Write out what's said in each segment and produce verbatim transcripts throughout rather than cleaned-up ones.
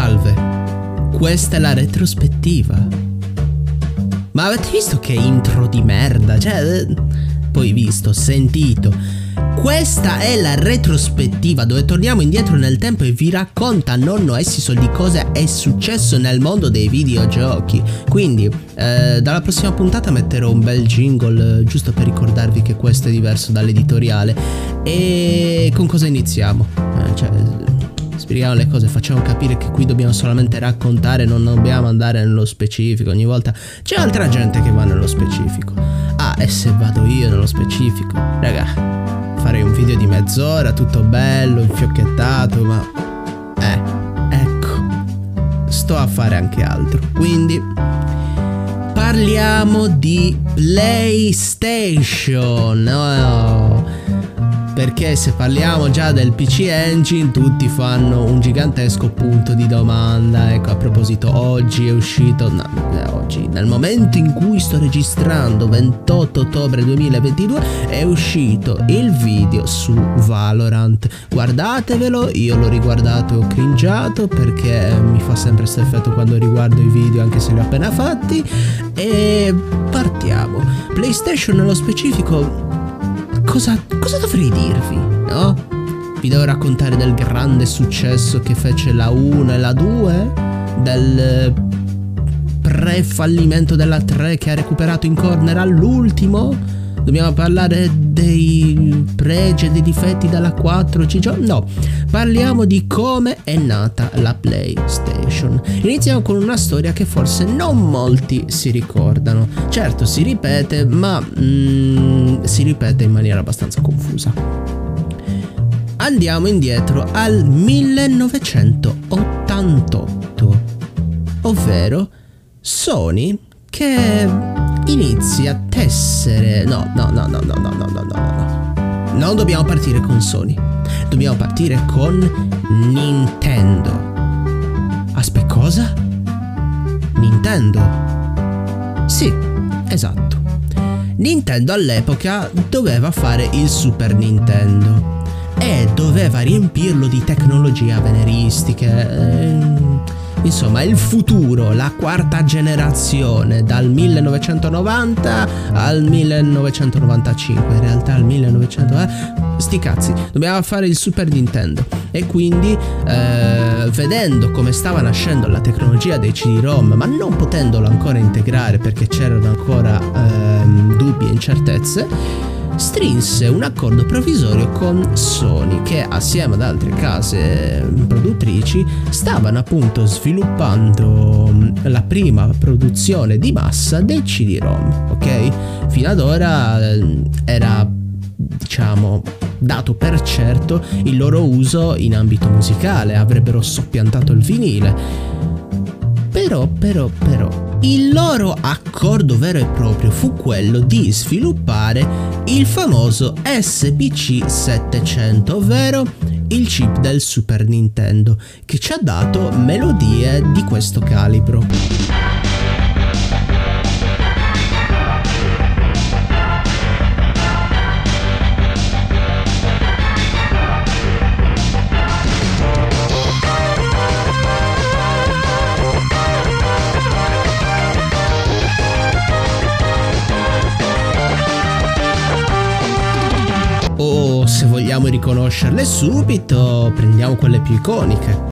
Salve, questa è la retrospettiva. Ma avete visto che intro di merda? Cioè, poi visto, sentito. Questa è la retrospettiva dove torniamo indietro nel tempo e vi racconta nonno Essiso di cosa è successo nel mondo dei videogiochi. Quindi eh, dalla prossima puntata metterò un bel jingle eh, giusto per ricordarvi che questo è diverso dall'editoriale. E con cosa iniziamo? Eh, cioè, spieghiamo le cose, facciamo capire che qui dobbiamo solamente raccontare, non dobbiamo andare nello specifico ogni volta. C'è altra gente che va nello specifico. Ah, e se vado io nello specifico? Raga, farei un video di mezz'ora, tutto bello, infiocchettato, ma... Eh, ecco, sto a fare anche altro. Quindi, parliamo di PlayStation, no? Perché se parliamo già del P C Engine, tutti fanno un gigantesco punto di domanda. Ecco, a proposito, oggi è uscito... No, oggi, nel momento in cui sto registrando, ventotto ottobre duemilaventidue, è uscito il video su Valorant. Guardatevelo, io l'ho riguardato e ho cringiato, perché mi fa sempre questo effetto quando riguardo i video, anche se li ho appena fatti. E partiamo. PlayStation nello specifico... Cosa, cosa dovrei dirvi, no? Vi devo raccontare del grande successo che fece la uno e la due? Del pre-fallimento della tre che ha recuperato in corner all'ultimo? Dobbiamo parlare dei pregi e dei difetti della quattro? No, parliamo di come è nata la PlayStation. Iniziamo con una storia che forse non molti si ricordano. Certo, si ripete, ma mm, si ripete in maniera abbastanza confusa. Andiamo indietro al millenovecentottantotto, ovvero Sony che... inizia tessere... No, no, no, no, no, no, no, no, no. Non dobbiamo partire con Sony. Dobbiamo partire con Nintendo. Aspetta, cosa? Nintendo? Sì, esatto. Nintendo all'epoca doveva fare il Super Nintendo e doveva riempirlo di tecnologie avveniristiche. Ehm... Insomma, il futuro, la quarta generazione, dal millenovecentonovanta al millenovecentonovantacinque, in realtà al millenovecento... Eh, sti cazzi, dovevamo fare il Super Nintendo. E quindi, eh, vedendo come stava nascendo la tecnologia dei C D-ROM, ma non potendolo ancora integrare perché c'erano ancora eh, dubbi e incertezze, strinse un accordo provvisorio con Sony, che assieme ad altre case produttrici stavano appunto sviluppando la prima produzione di massa del C D-ROM, ok? Fino ad ora era, diciamo, dato per certo il loro uso in ambito musicale, avrebbero soppiantato il vinile. Però, però, però... il loro accordo vero e proprio fu quello di sviluppare il famoso S P C settecento, ovvero il chip del Super Nintendo, che ci ha dato melodie di questo calibro. Se vogliamo riconoscerle subito, prendiamo quelle più iconiche.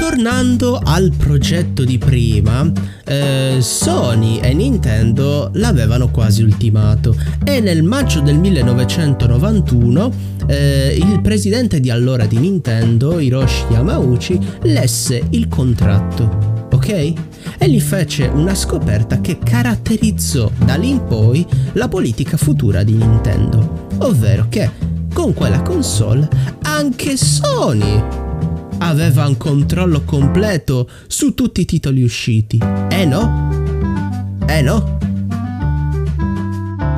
Tornando al progetto di prima, eh, Sony e Nintendo l'avevano quasi ultimato e nel maggio del millenovecentonovantuno eh, il presidente di allora di Nintendo, Hiroshi Yamauchi, lesse il contratto, ok? E lì fece una scoperta che caratterizzò da lì in poi la politica futura di Nintendo, ovvero che con quella console anche Sony aveva un controllo completo su tutti i titoli usciti. Eh no? Eh no?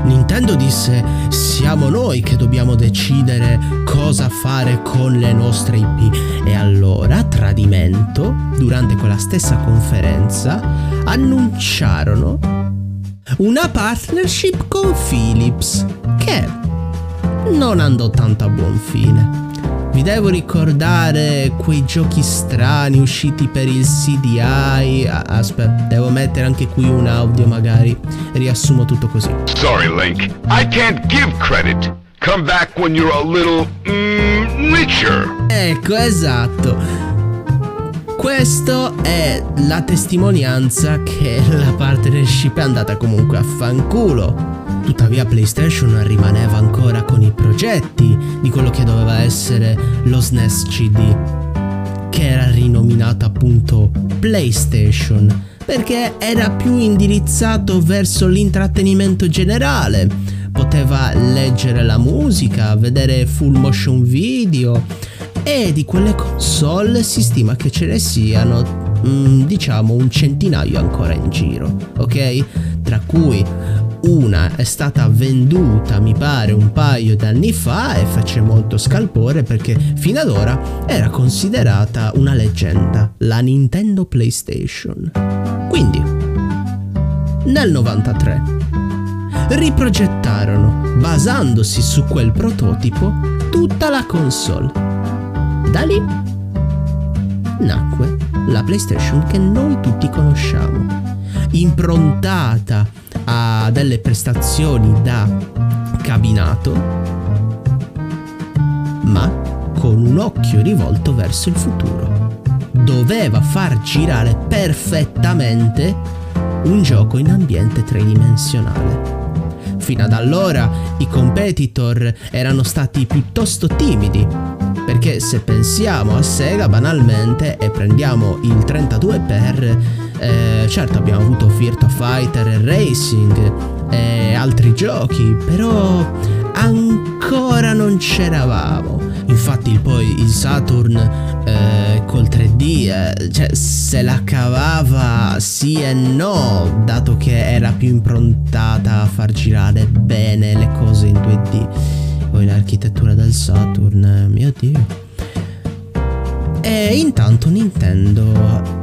Nintendo disse: siamo noi che dobbiamo decidere cosa fare con le nostre I P. E allora, tradimento, durante quella stessa conferenza annunciarono una partnership con Philips, che non andò tanto a buon fine. Vi devo ricordare quei giochi strani usciti per il C D I. Aspetta, devo mettere anche qui un audio, magari riassumo tutto così. Sorry Link, I can't give credit. Come back when you're a little mm, richer. Ecco, esatto. Questo è la testimonianza che la partnership è andata comunque a fanculo. Tuttavia PlayStation rimaneva ancora con i progetti di quello che doveva essere lo S N E S C D, che era rinominato appunto PlayStation, perché era più indirizzato verso l'intrattenimento generale. Poteva leggere la musica, vedere full motion video, e di quelle console si stima che ce ne siano mm, diciamo un centinaio ancora in giro, ok? Tra cui una è stata venduta, mi pare, un paio d'anni fa e fece molto scalpore perché fino ad ora era considerata una leggenda, la Nintendo PlayStation. Quindi, nel novantatré, riprogettarono, basandosi su quel prototipo, tutta la console. Da lì nacque la PlayStation che noi tutti conosciamo, improntata a delle prestazioni da cabinato, ma con un occhio rivolto verso il futuro. Doveva far girare perfettamente un gioco in ambiente tridimensionale. Fino ad allora i competitor erano stati piuttosto timidi, perché se pensiamo a Sega banalmente e prendiamo il trentadue x, eh, certo abbiamo avuto Virtua Fighter e Racing e altri giochi, però ancora non c'eravamo. Infatti poi il Saturn eh, col tre D eh, cioè, se la cavava sì e no, dato che era più improntata a far girare bene le cose in due D. Poi l'architettura del Saturn, mio dio. E intanto Nintendo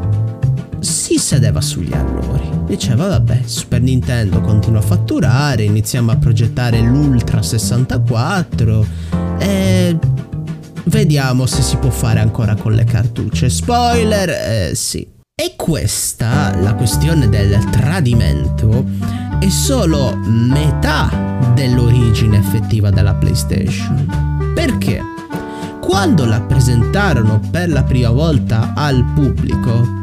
si sedeva sugli allori. Diceva vabbè, Super Nintendo continua a fatturare, iniziamo a progettare l'Ultra sessantaquattro e vediamo se si può fare ancora con le cartucce. Spoiler, eh, sì. E questa, la questione del tradimento, è solo metà dell'origine effettiva della PlayStation. Perché? Quando la presentarono per la prima volta al pubblico,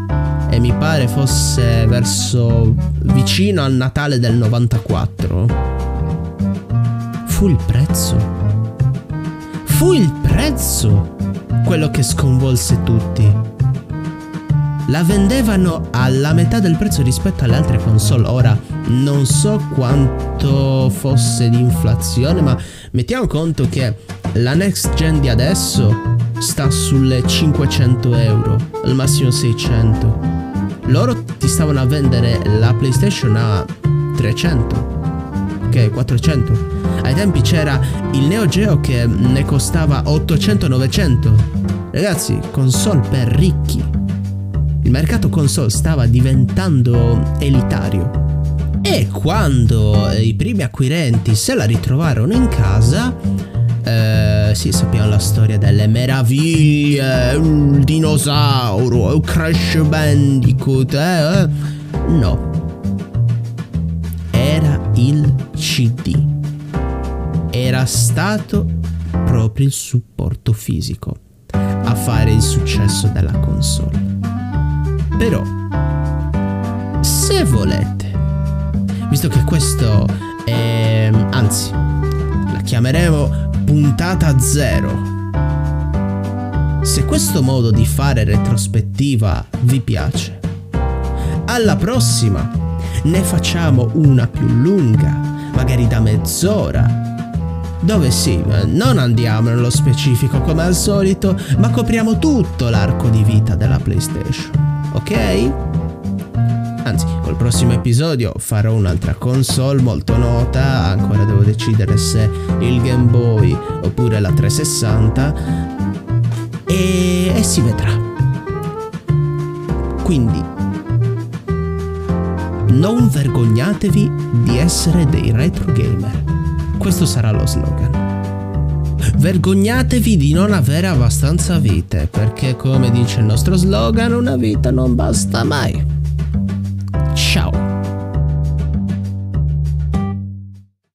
e mi pare fosse verso vicino al Natale del novantaquattro, fu il prezzo. Fu il prezzo quello che sconvolse tutti. La vendevano alla metà del prezzo rispetto alle altre console. Ora non so quanto fosse di inflazione, ma mettiamo conto che la next gen di adesso sta sulle cinquecento euro, al massimo seicento. Loro ti stavano a vendere la PlayStation a trecento, ok, quattrocento. Ai tempi c'era il Neo Geo che ne costava ottocento novecento. Ragazzi, console per ricchi. Il mercato console stava diventando elitario. E quando i primi acquirenti se la ritrovarono in casa, eh, sì, sappiamo la storia delle meraviglie, il dinosauro, il Crash Bandicoot, eh, no, era il C D. Era stato proprio il supporto fisico a fare il successo della console. Però, se volete, visto che questo è, anzi, la chiameremo puntata zero, se questo modo di fare retrospettiva vi piace, alla prossima ne facciamo una più lunga, magari da mezz'ora, dove sì, non andiamo nello specifico come al solito, ma copriamo tutto l'arco di vita della PlayStation, ok? Anzi, col prossimo episodio farò un'altra console molto nota, ancora devo decidere se il Game Boy oppure la trecentosessanta, e, e si vedrà. Quindi non vergognatevi di essere dei retro gamer. Questo sarà lo slogan. Vergognatevi di non avere abbastanza vite, perché come dice il nostro slogan, una vita non basta mai. Ciao.